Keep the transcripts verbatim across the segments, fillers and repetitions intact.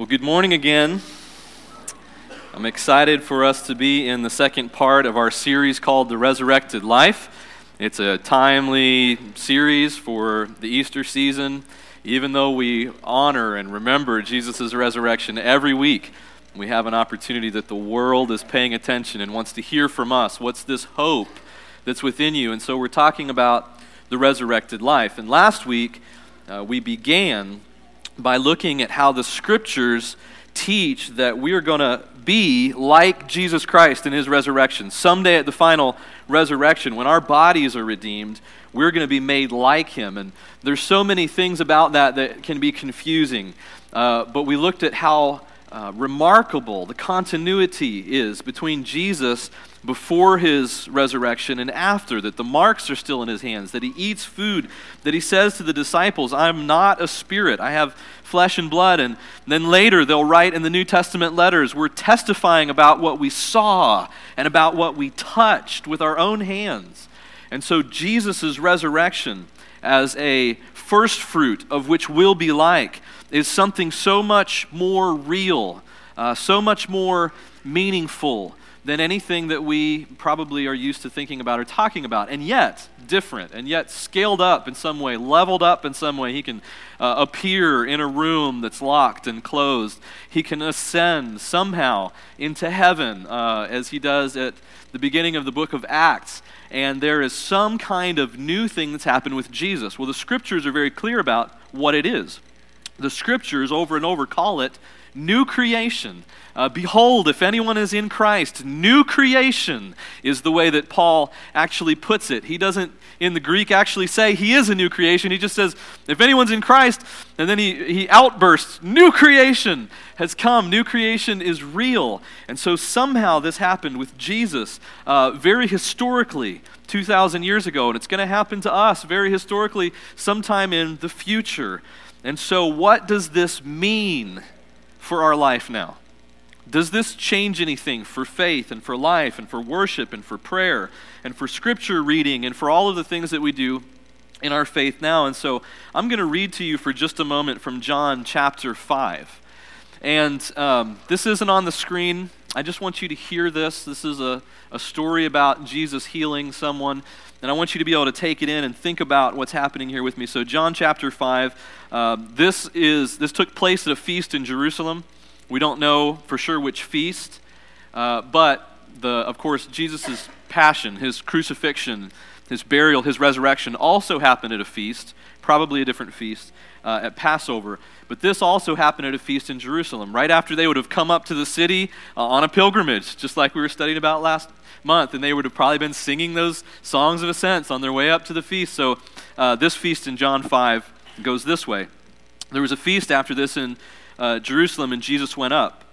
Well, good morning again. I'm excited for us to be in the second part of our series called The Resurrected Life. It's a timely series for the Easter season. Even though we honor and remember Jesus' resurrection every week, we have an opportunity that the world is paying attention and wants to hear from us. What's this hope that's within you? And so we're talking about the resurrected life. And last week, uh, we began by looking at how the scriptures teach that we are going to be like Jesus Christ in his resurrection. Someday at the final resurrection, when our bodies are redeemed, we're going to be made like him. And there's so many things about that that can be confusing. Uh, but we looked at how uh, remarkable the continuity is between Jesus before his resurrection and after, that the marks are still in his hands, that he eats food, that he says to the disciples, I'm not a spirit, I have flesh and blood. And then later they'll write in the New Testament letters, we're testifying about what we saw and about what we touched with our own hands. And so Jesus' resurrection as a first fruit of which we'll be like is something so much more real, uh, so much more meaningful than anything that we probably are used to thinking about or talking about, and yet different, and yet scaled up in some way, leveled up in some way. He can uh, appear in a room that's locked and closed. He can ascend somehow into heaven, uh, as he does at the beginning of the book of Acts, and there is some kind of new thing that's happened with Jesus. Well, the scriptures are very clear about what it is. The scriptures over and over call it new creation. Uh, behold, if anyone is in Christ, new creation is the way that Paul actually puts it. He doesn't, in the Greek, actually say he is a new creation. He just says, if anyone's in Christ, and then he, he outbursts, new creation has come. New creation is real. And so somehow this happened with Jesus uh, very historically two thousand years ago, and it's going to happen to us very historically sometime in the future. And so what does this mean for our life now? Does this change anything for faith and for life and for worship and for prayer and for scripture reading and for all of the things that we do in our faith now? And so I'm going to read to you for just a moment from John chapter five. And um, this isn't on the screen. I just want you to hear this. This is a, a story about Jesus healing someone. And I want you to be able to take it in and think about what's happening here with me. So John chapter five, uh, this is this took place at a feast in Jerusalem. We don't know for sure which feast, uh, but the of course Jesus' passion, his crucifixion, his burial, his resurrection also happened at a feast, probably a different feast, uh, at Passover. But this also happened at a feast in Jerusalem, right after they would have come up to the city uh, on a pilgrimage, just like we were studying about last month, and they would have probably been singing those songs of ascents on their way up to the feast. So uh, this feast in John five goes this way. There was a feast after this in uh, Jerusalem, and Jesus went up.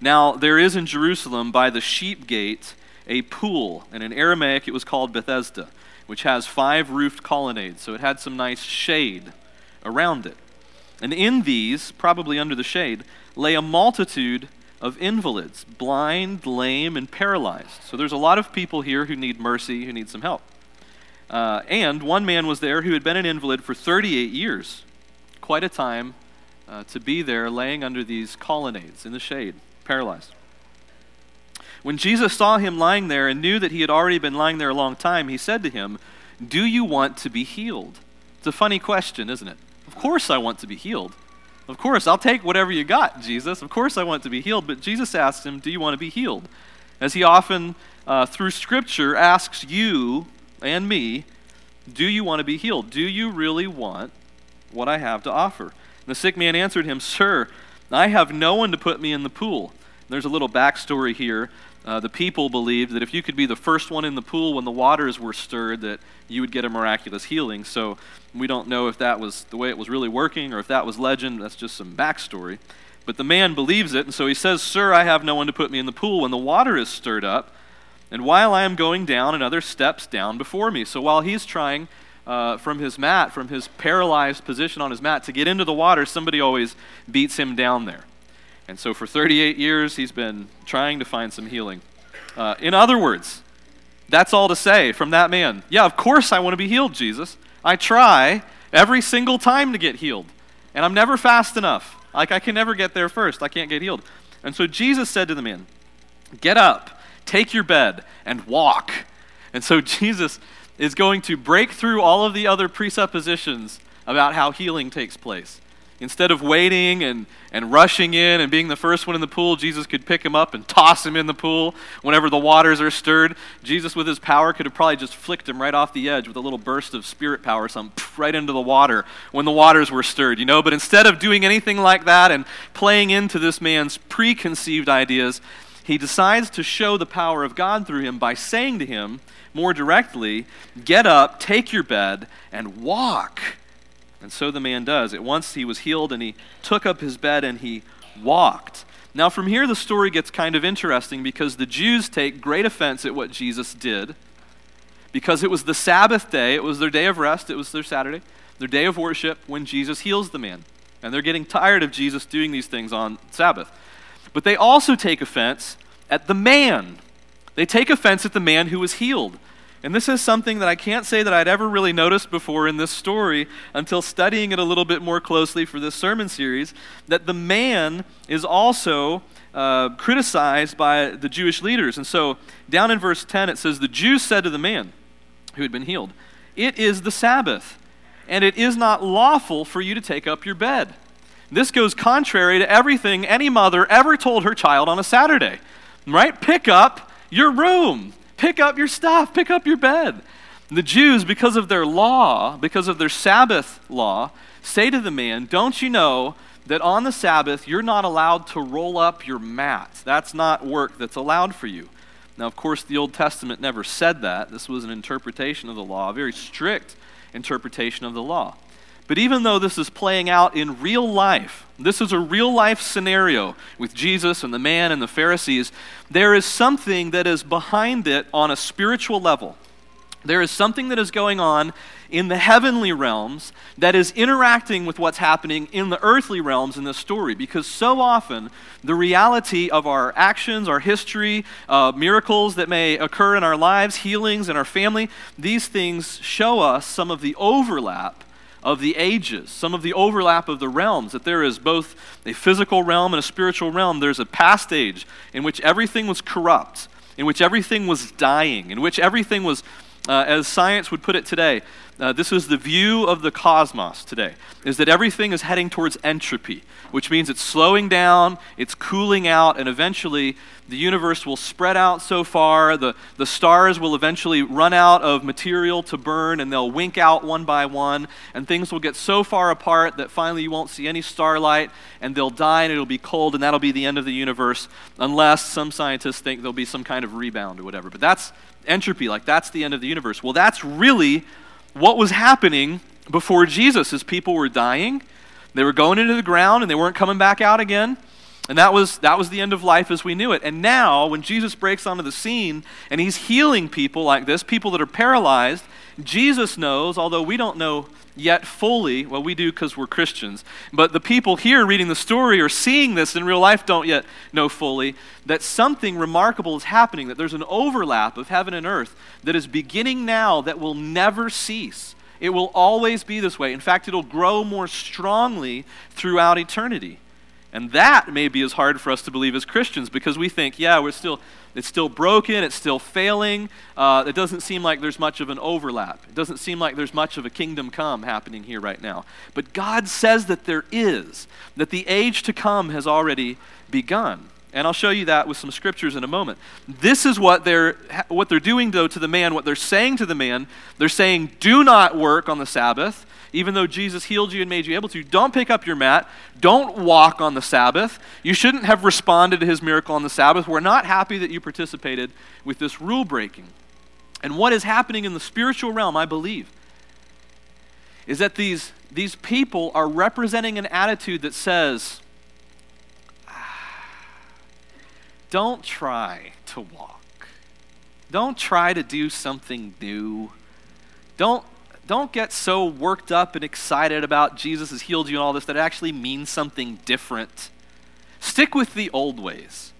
Now there is in Jerusalem by the sheep gate a pool, and in Aramaic it was called Bethesda, which has five roofed colonnades, so it had some nice shade around it. And in these, probably under the shade, lay a multitude of invalids, blind, lame, and paralyzed. So there's a lot of people here who need mercy, who need some help. Uh, and one man was there who had been an invalid for thirty-eight years, quite a time uh, to be there laying under these colonnades in the shade, paralyzed. When Jesus saw him lying there and knew that he had already been lying there a long time, he said to him, "Do you want to be healed?" It's a funny question, isn't it? Of course I want to be healed. Of course, I'll take whatever you got, Jesus. Of course I want to be healed. But Jesus asked him, do you want to be healed? As he often, uh, through scripture, asks you and me, do you want to be healed? Do you really want what I have to offer? And the sick man answered him, sir, I have no one to put me in the pool. There's a little backstory here. Uh, the people believed that if you could be the first one in the pool when the waters were stirred, that you would get a miraculous healing. So we don't know if that was the way it was really working or if that was legend. That's just some backstory. But the man believes it, and so he says, sir, I have no one to put me in the pool when the water is stirred up, and while I am going down, another steps down before me. So while he's trying uh, from his mat, from his paralyzed position on his mat, to get into the water, somebody always beats him down there. And so for thirty-eight years, he's been trying to find some healing. Uh, in other words, that's all to say from that man. Yeah, of course I want to be healed, Jesus. I try every single time to get healed, and I'm never fast enough. Like, I can never get there first. I can't get healed. And so Jesus said to the man, get up, take your bed, and walk. And so Jesus is going to break through all of the other presuppositions about how healing takes place. Instead of waiting and, and rushing in and being the first one in the pool, Jesus could pick him up and toss him in the pool whenever the waters are stirred. Jesus, with his power, could have probably just flicked him right off the edge with a little burst of spirit power, some right into the water when the waters were stirred, you know? But instead of doing anything like that and playing into this man's preconceived ideas, he decides to show the power of God through him by saying to him, more directly, get up, take your bed, and walk. And so the man does. At once he was healed, and he took up his bed, and he walked. Now from here the story gets kind of interesting, because the Jews take great offense at what Jesus did, because it was the Sabbath day, it was their day of rest, it was their Saturday, their day of worship, when Jesus heals the man. And they're getting tired of Jesus doing these things on Sabbath. But they also take offense at the man. They take offense at the man who was healed. And this is something that I can't say that I'd ever really noticed before in this story until studying it a little bit more closely for this sermon series, that the man is also uh, criticized by the Jewish leaders. And so down in verse ten it says, the Jews said to the man who had been healed, it is the Sabbath, and it is not lawful for you to take up your bed. This goes contrary to everything any mother ever told her child on a Saturday, right? Pick up your room. Pick up your stuff, pick up your bed. The Jews, because of their law, because of their Sabbath law, say to the man, don't you know that on the Sabbath you're not allowed to roll up your mat? That's not work that's allowed for you. Now, of course, the Old Testament never said that. This was an interpretation of the law, a very strict interpretation of the law. But even though this is playing out in real life, this is a real life scenario with Jesus and the man and the Pharisees, there is something that is behind it on a spiritual level. There is something that is going on in the heavenly realms that is interacting with what's happening in the earthly realms in this story, because so often the reality of our actions, our history, uh, miracles that may occur in our lives, healings in our family, these things show us some of the overlap of the ages, some of the overlap of the realms, that there is both a physical realm and a spiritual realm. There's a past age in which everything was corrupt, in which everything was dying, in which everything was, uh, as science would put it today, uh, this is the view of the cosmos today, is that everything is heading towards entropy, which means it's slowing down, it's cooling out, and eventually the universe will spread out so far, the, the stars will eventually run out of material to burn, and they'll wink out one by one, and things will get so far apart that finally you won't see any starlight, and they'll die, and it'll be cold, and that'll be the end of the universe, unless some scientists think there'll be some kind of rebound or whatever. But that's entropy, like that's the end of the universe. Well, that's really what was happening before Jesus, as people were dying. They were going into the ground, and they weren't coming back out again. And that was that was the end of life as we knew it. And now, when Jesus breaks onto the scene, and he's healing people like this, people that are paralyzed, Jesus knows, although we don't know yet fully, well, we do because we're Christians, but the people here reading the story or seeing this in real life don't yet know fully, that something remarkable is happening, that there's an overlap of heaven and earth that is beginning now that will never cease. It will always be this way. In fact, it'll grow more strongly throughout eternity. And that may be as hard for us to believe as Christians, because we think, yeah, we're still, it's still broken, it's still failing. Uh, it doesn't seem like there's much of an overlap. It doesn't seem like there's much of a kingdom come happening here right now. But God says that there is, that the age to come has already begun. And I'll show you that with some scriptures in a moment. This is what they're what they're doing, though, to the man, what they're saying to the man. They're saying, do not work on the Sabbath, even though Jesus healed you and made you able to. Don't pick up your mat. Don't walk on the Sabbath. You shouldn't have responded to his miracle on the Sabbath. We're not happy that you participated with this rule breaking. And what is happening in the spiritual realm, I believe, is that these, these people are representing an attitude that says, don't try to walk. Don't try to do something new. Don't don't get so worked up and excited about Jesus has healed you and all this that it actually means something different. Stick with the old ways.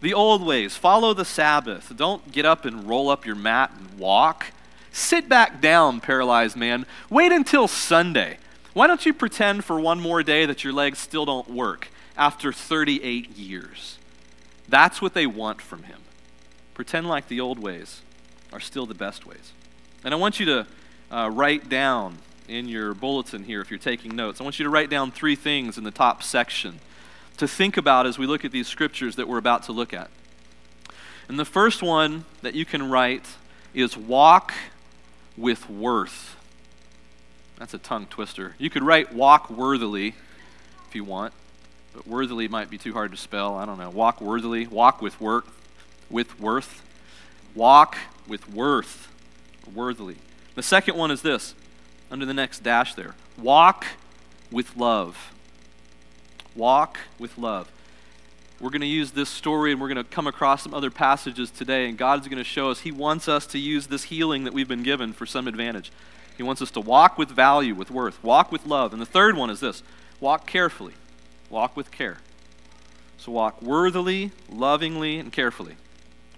The old ways. Follow the Sabbath. Don't get up and roll up your mat and walk. Sit back down, paralyzed man. Wait until Sunday Why don't you pretend for one more day that your legs still don't work after thirty-eight years? That's what they want from him. Pretend like the old ways are still the best ways. And I want you to uh, write down in your bulletin here, if you're taking notes, I want you to write down three things in the top section to think about as we look at these scriptures that we're about to look at. And the first one that you can write is walk with worth. That's a tongue twister. You could write walk worthily if you want, but worthily might be too hard to spell. I don't know. Walk worthily, walk with worth, with worth. Walk with worth, worthily. The second one is this, under the next dash there. Walk with love. Walk with love. We're going to use this story and we're going to come across some other passages today, and God's going to show us He wants us to use this healing that we've been given for some advantage. He wants us to walk with value, with worth, walk with love. And the third one is this, walk carefully, walk with care. So walk worthily, lovingly, and carefully.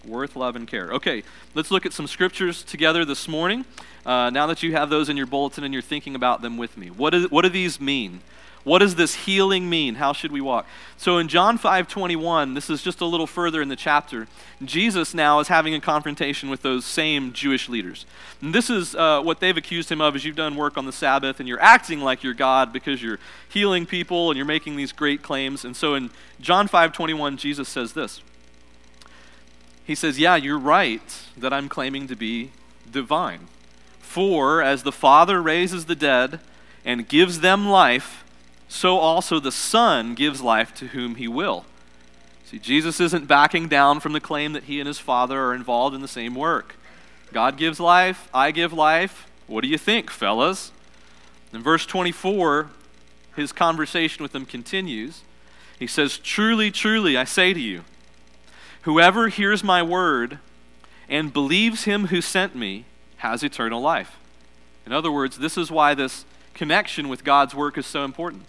Worth, love, and care. Okay, let's look at some scriptures together this morning. Uh, now that you have those in your bulletin and you're thinking about them with me, what do, what do these mean? What does this healing mean? How should we walk? So in John five twenty-one, this is just a little further in the chapter, Jesus now is having a confrontation with those same Jewish leaders. And this is uh, what they've accused him of, is you've done work on the Sabbath and you're acting like you're God because you're healing people and you're making these great claims. And so in John five twenty-one, Jesus says this. He says, yeah, you're right that I'm claiming to be divine. For as the Father raises the dead and gives them life, so also the Son gives life to whom he will. See, Jesus isn't backing down from the claim that he and his Father are involved in the same work. God gives life, I give life. What do you think, fellas? In verse twenty-four, his conversation with them continues. He says, truly, truly, I say to you, whoever hears my word and believes him who sent me has eternal life. In other words, this is why this connection with God's work is so important.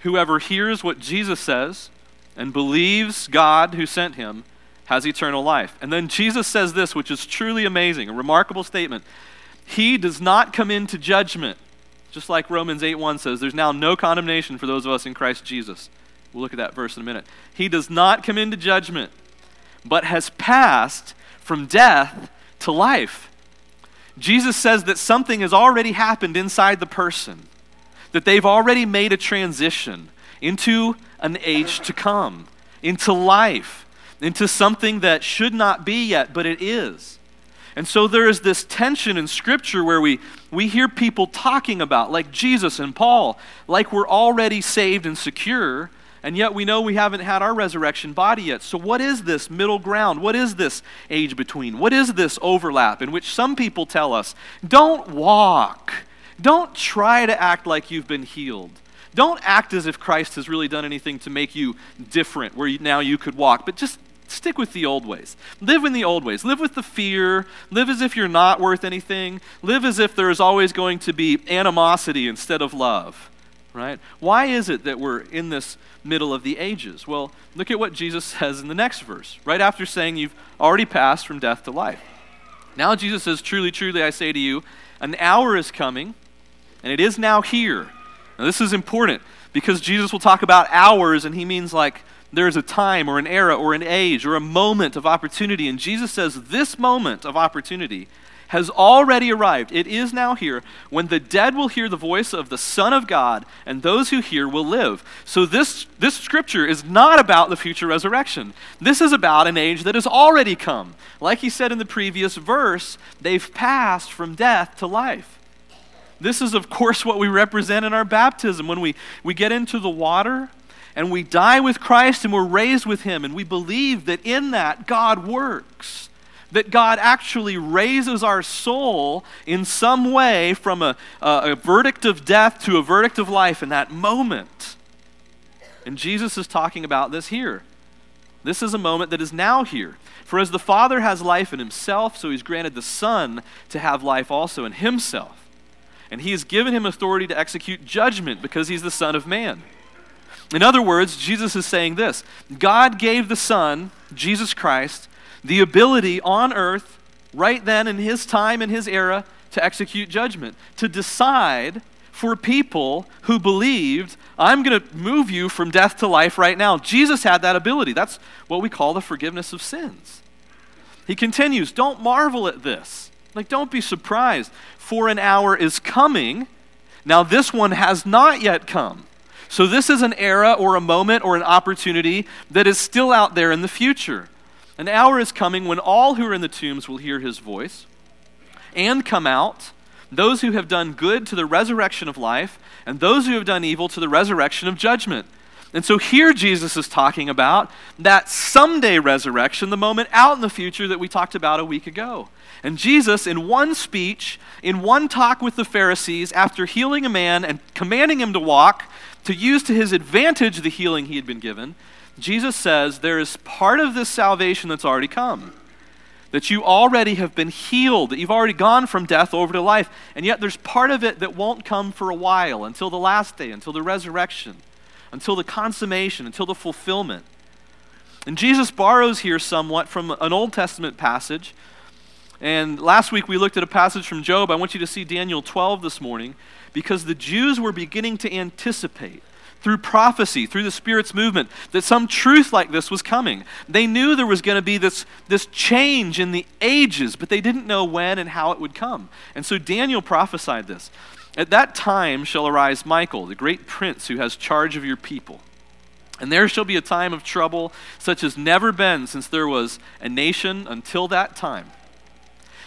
Whoever hears what Jesus says and believes God who sent him has eternal life. And then Jesus says this, which is truly amazing, a remarkable statement. He does not come into judgment. Just like Romans eight one says, there's now no condemnation for those of us in Christ Jesus. We'll look at that verse in a minute. He does not come into judgment, but has passed from death to life. Jesus says that something has already happened inside the person, that they've already made a transition into an age to come, into life, into something that should not be yet, but it is. And so there is this tension in Scripture where we, we hear people talking about, like Jesus and Paul, like we're already saved and secure, and yet we know we haven't had our resurrection body yet. So what is this middle ground? What is this age between? What is this overlap in which some people tell us, don't walk. Don't try to act like you've been healed. Don't act as if Christ has really done anything to make you different, where you, now you could walk, but just stick with the old ways. Live in the old ways. Live with the fear. Live as if you're not worth anything. Live as if there is always going to be animosity instead of love, right? Why is it that we're in this middle of the ages? Well, look at what Jesus says in the next verse, right after saying you've already passed from death to life. Now Jesus says, truly, truly, I say to you, an hour is coming, and it is now here. Now this is important because Jesus will talk about hours and he means like there's a time or an era or an age or a moment of opportunity. And Jesus says this moment of opportunity has already arrived. It is now here when the dead will hear the voice of the Son of God and those who hear will live. So this, this scripture is not about the future resurrection. This is about an age that has already come. Like he said in the previous verse, they've passed from death to life. This is, of course, what we represent in our baptism. When we, we get into the water and we die with Christ and we're raised with him, and we believe that in that God works, that God actually raises our soul in some way from a, a, a verdict of death to a verdict of life in that moment. And Jesus is talking about this here. This is a moment that is now here. For as the Father has life in himself, so he's granted the Son to have life also in himself. And he has given him authority to execute judgment because he's the Son of Man. In other words, Jesus is saying this, God gave the Son, Jesus Christ, the ability on earth, right then in his time, in his era, to execute judgment, to decide for people who believed, I'm going to move you from death to life right now. Jesus had that ability. That's what we call the forgiveness of sins. He continues, don't marvel at this. Like, don't be surprised. For an hour is coming. Now this one has not yet come. So this is an era or a moment or an opportunity that is still out there in the future. An hour is coming when all who are in the tombs will hear his voice and come out, those who have done good to the resurrection of life, and those who have done evil to the resurrection of judgment. And so here Jesus is talking about that someday resurrection, the moment out in the future that we talked about a week ago. And Jesus, in one speech, in one talk with the Pharisees, after healing a man and commanding him to walk, to use to his advantage the healing he had been given, Jesus says, there is part of this salvation that's already come, that you already have been healed, that you've already gone from death over to life, and yet there's part of it that won't come for a while, until the last day, until the resurrection, until the consummation, until the fulfillment. And Jesus borrows here somewhat from an Old Testament passage, and last week we looked at a passage from Job. I want you to see Daniel twelve this morning, because the Jews were beginning to anticipate through prophecy, through the Spirit's movement, that some truth like this was coming. They knew there was going to be this, this change in the ages, but they didn't know when and how it would come. And so Daniel prophesied this. At that time shall arise Michael, the great prince who has charge of your people. And there shall be a time of trouble such as never been since there was a nation until that time.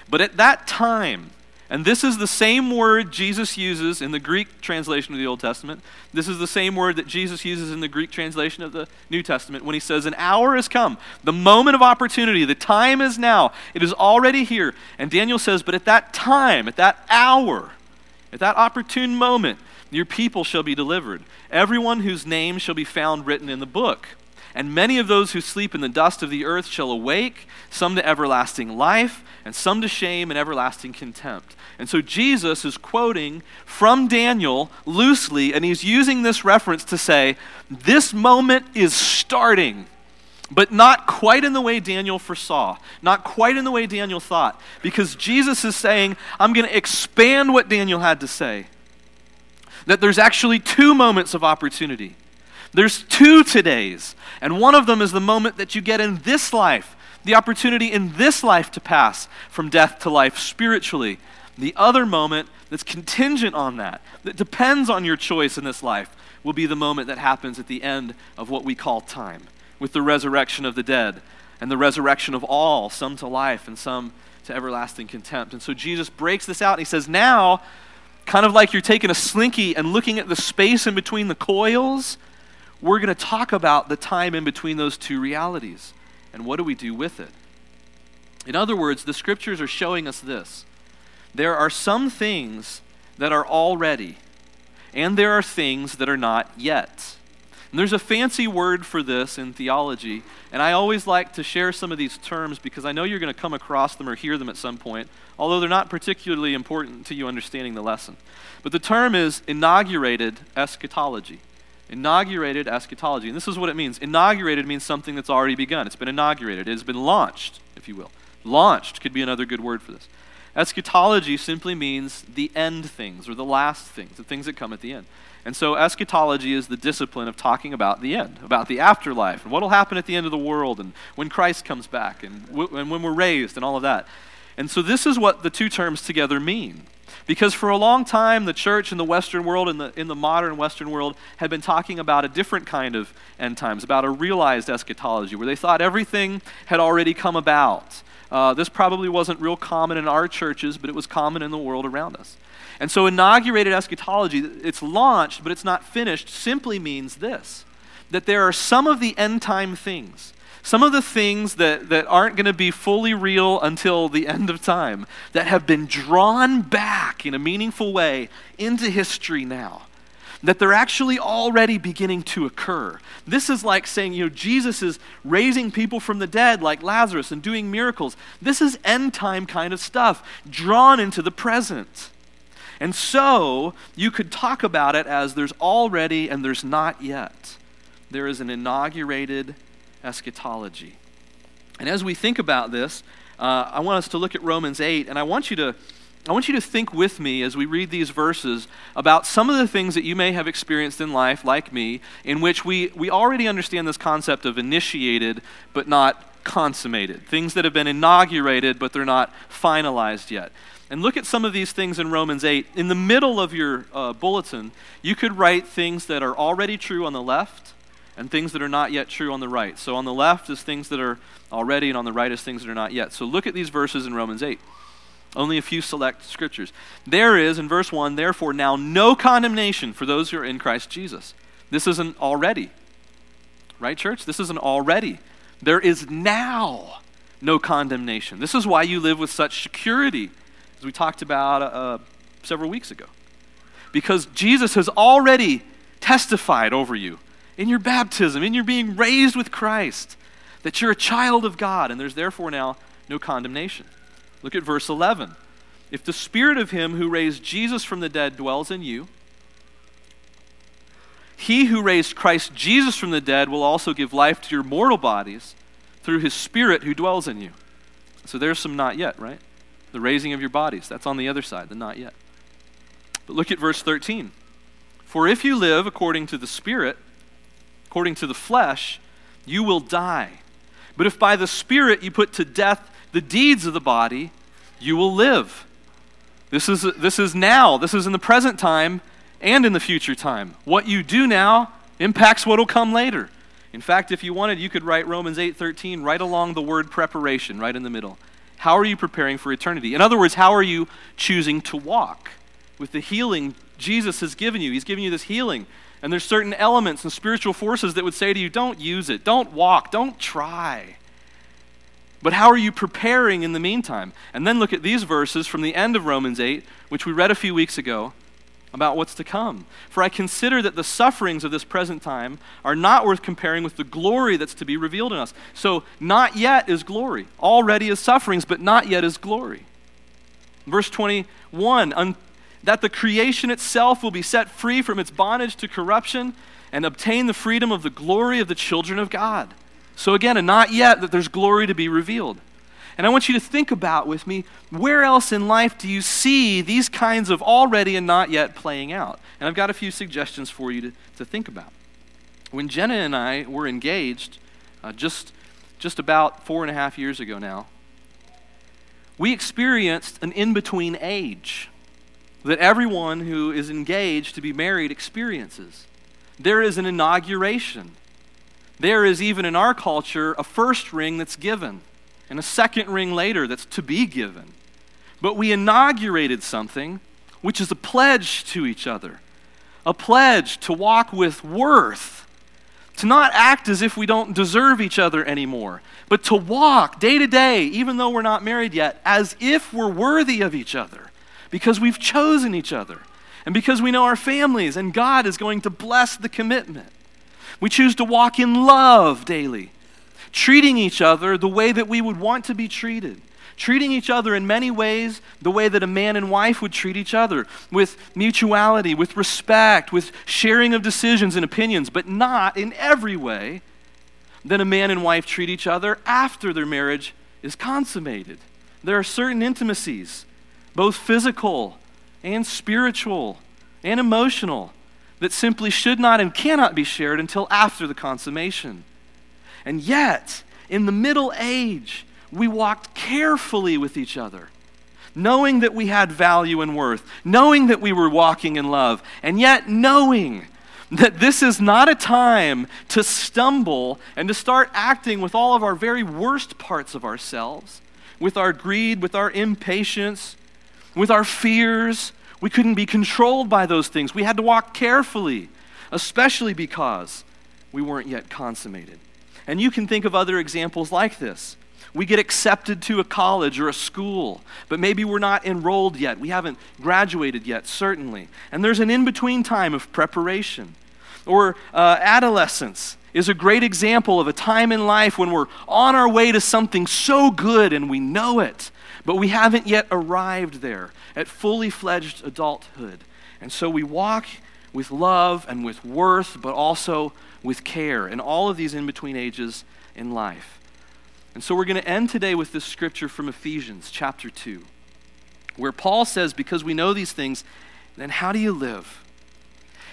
But at that time, and this is the same word Jesus uses in the Greek translation of the Old Testament. This is the same word that Jesus uses in the Greek translation of the New Testament when he says, an hour has come, the moment of opportunity, the time is now, it is already here. And Daniel says, but at that time, at that hour, at that opportune moment, your people shall be delivered. Everyone whose name shall be found written in the book. And many of those who sleep in the dust of the earth shall awake, some to everlasting life, and some to shame and everlasting contempt. And so Jesus is quoting from Daniel loosely, and he's using this reference to say, this moment is starting, but not quite in the way Daniel foresaw, not quite in the way Daniel thought, because Jesus is saying, I'm going to expand what Daniel had to say, that there's actually two moments of opportunity. There's two todays, and one of them is the moment that you get in this life, the opportunity in this life to pass from death to life spiritually. The other moment that's contingent on that, that depends on your choice in this life, will be the moment that happens at the end of what we call time, with the resurrection of the dead and the resurrection of all, some to life and some to everlasting contempt. And so Jesus breaks this out and he says, now, kind of like you're taking a slinky and looking at the space in between the coils, we're going to talk about the time in between those two realities and what do we do with it. In other words, the scriptures are showing us this. There are some things that are already, and there are things that are not yet. And there's a fancy word for this in theology, and I always like to share some of these terms because I know you're going to come across them or hear them at some point, although they're not particularly important to you understanding the lesson. But the term is inaugurated eschatology. Inaugurated eschatology. And this is what it means. Inaugurated means something that's already begun. It's been inaugurated. It has been launched, if you will. Launched could be another good word for this. Eschatology simply means the end things or the last things, the things that come at the end. And so eschatology is the discipline of talking about the end, about the afterlife and what will happen at the end of the world and when Christ comes back and, w- and when we're raised and all of that. And so this is what the two terms together mean. Because for a long time, the church in the Western world, in the in the modern Western world, had been talking about a different kind of end times, about a realized eschatology, where they thought everything had already come about. Uh, this probably wasn't real common in our churches, but it was common in the world around us. And so inaugurated eschatology, it's launched, but it's not finished, simply means this, that there are some of the end time things, some of the things that, that aren't going to be fully real until the end of time, that have been drawn back in a meaningful way into history now, that they're actually already beginning to occur. This is like saying, you know, Jesus is raising people from the dead like Lazarus and doing miracles. This is end time kind of stuff drawn into the present. And so you could talk about it as there's already and there's not yet. There is an inaugurated eschatology. And as we think about this, uh, I want us to look at Romans eight, and I want you to I want you to think with me as we read these verses about some of the things that you may have experienced in life, like me, in which we, we already understand this concept of initiated but not consummated, things that have been inaugurated but they're not finalized yet. And look at some of these things in Romans eight. In the middle of your uh, bulletin, you could write things that are already true on the left and things that are not yet true on the right. So on the left is things that are already, and on the right is things that are not yet. So look at these verses in Romans eight. Only a few select scriptures. There is, in verse one, therefore now no condemnation for those who are in Christ Jesus. This is an already. Right, church? This is an already. There is now no condemnation. This is why you live with such security, as we talked about uh, several weeks ago. Because Jesus has already testified over you in your baptism, in your being raised with Christ, that you're a child of God, and there's therefore now no condemnation. Look at verse eleven. If the spirit of him who raised Jesus from the dead dwells in you, he who raised Christ Jesus from the dead will also give life to your mortal bodies through his spirit who dwells in you. So there's some not yet, right? The raising of your bodies. That's on the other side, the not yet. But look at verse thirteen. For if you live according to the spirit, according to the flesh, you will die. But if by the spirit you put to death the deeds of the body, you will live. This is this is now. This is in the present time and in the future time. What you do now impacts what will come later. In fact, if you wanted, you could write Romans eight thirteen right along the word preparation, right in the middle. How are you preparing for eternity? In other words, how are you choosing to walk with the healing Jesus has given you? He's given you this healing. And there's certain elements and spiritual forces that would say to you, don't use it, don't walk, don't try. But how are you preparing in the meantime? And then look at these verses from the end of Romans eight, which we read a few weeks ago, about what's to come. For I consider that the sufferings of this present time are not worth comparing with the glory that's to be revealed in us. So not yet is glory. Already is sufferings, but not yet is glory. Verse twenty-one, un- that the creation itself will be set free from its bondage to corruption and obtain the freedom of the glory of the children of God. So again, and not yet, that there's glory to be revealed. And I want you to think about with me, where else in life do you see these kinds of already and not yet playing out? And I've got a few suggestions for you to, to think about. When Jenna and I were engaged, uh, just, just about four and a half years ago now, we experienced an in-between age that everyone who is engaged to be married experiences. There is an inauguration. There is, even in our culture, a first ring that's given and a second ring later that's to be given. But we inaugurated something which is a pledge to each other, a pledge to walk with worth, to not act as if we don't deserve each other anymore, but to walk day to day, even though we're not married yet, as if we're worthy of each other because we've chosen each other and because we know our families and God is going to bless the commitment. We choose to walk in love daily, treating each other the way that we would want to be treated, treating each other in many ways the way that a man and wife would treat each other, with mutuality, with respect, with sharing of decisions and opinions, but not in every way that a man and wife treat each other after their marriage is consummated. There are certain intimacies, both physical and spiritual and emotional, that simply should not and cannot be shared until after the consummation. And yet, in the middle age, we walked carefully with each other, knowing that we had value and worth, knowing that we were walking in love, and yet knowing that this is not a time to stumble and to start acting with all of our very worst parts of ourselves, with our greed, with our impatience, with our fears. We couldn't be controlled by those things. We had to walk carefully, especially because we weren't yet consummated. And you can think of other examples like this. We get accepted to a college or a school, but maybe we're not enrolled yet. We haven't graduated yet, certainly. And there's an in-between time of preparation. Or uh, adolescence is a great example of a time in life when we're on our way to something so good and we know it, but we haven't yet arrived there at fully fledged adulthood. And so we walk with love and with worth, but also with care, and all of these in-between ages in life. And so we're going to end today with this scripture from Ephesians chapter two, where Paul says, because we know these things, then how do you live?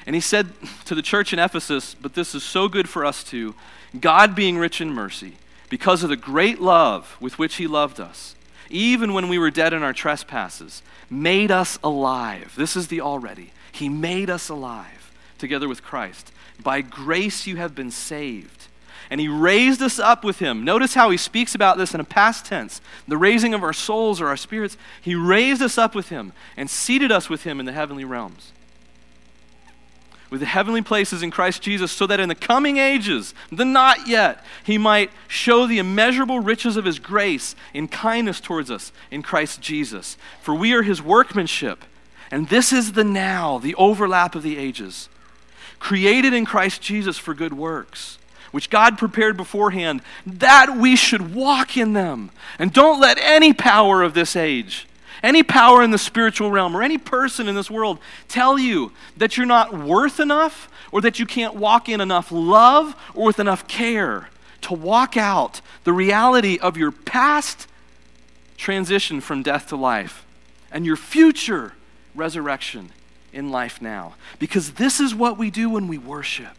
And he said to the church in Ephesus, but this is so good for us too, God being rich in mercy, because of the great love with which he loved us, even when we were dead in our trespasses, made us alive. This is the already. He made us alive together with Christ. By grace you have been saved. And he raised us up with him. Notice how he speaks about this in a past tense. The raising of our souls or our spirits. He raised us up with him and seated us with him in the heavenly realms, with the heavenly places in Christ Jesus, so that in the coming ages, the not yet, he might show the immeasurable riches of his grace in kindness towards us in Christ Jesus. For we are his workmanship, and this is the now, the overlap of the ages, created in Christ Jesus for good works, which God prepared beforehand, that we should walk in them. And don't let any power of this age, any power in the spiritual realm, or any person in this world tell you that you're not worth enough, or that you can't walk in enough love or with enough care to walk out the reality of your past transition from death to life and your future resurrection in life now. Because this is what we do when we worship.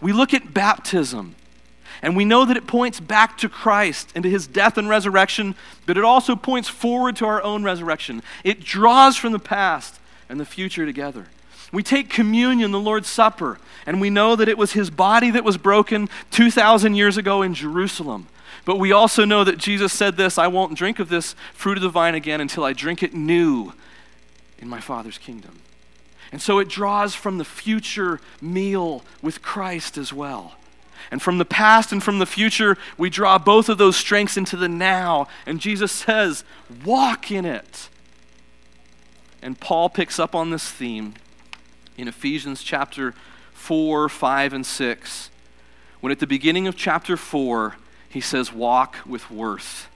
We look at baptism, and we know that it points back to Christ and to his death and resurrection, but it also points forward to our own resurrection. It draws from the past and the future together. We take communion, the Lord's Supper, and we know that it was his body that was broken two thousand years ago in Jerusalem. But we also know that Jesus said this, I won't drink of this fruit of the vine again until I drink it new in my Father's kingdom. And so it draws from the future meal with Christ as well. And from the past and from the future, we draw both of those strengths into the now. And Jesus says, walk in it. And Paul picks up on this theme in Ephesians chapter four, five, and six. When at the beginning of chapter four, he says, walk with worth.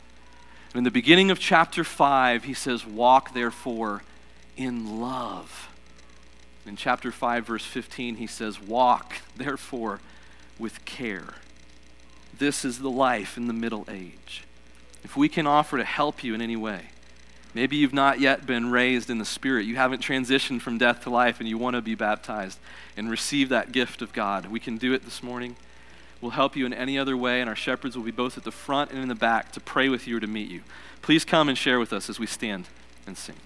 And in the beginning of chapter five, he says, walk therefore in love. In chapter five, verse fifteen, he says, walk therefore with care. This is the life in the middle age. If we can offer to help you in any way, maybe you've not yet been raised in the Spirit, you haven't transitioned from death to life and you want to be baptized and receive that gift of God, we can do it this morning. We'll help you in any other way, and our shepherds will be both at the front and in the back to pray with you or to meet you. Please come and share with us as we stand and sing.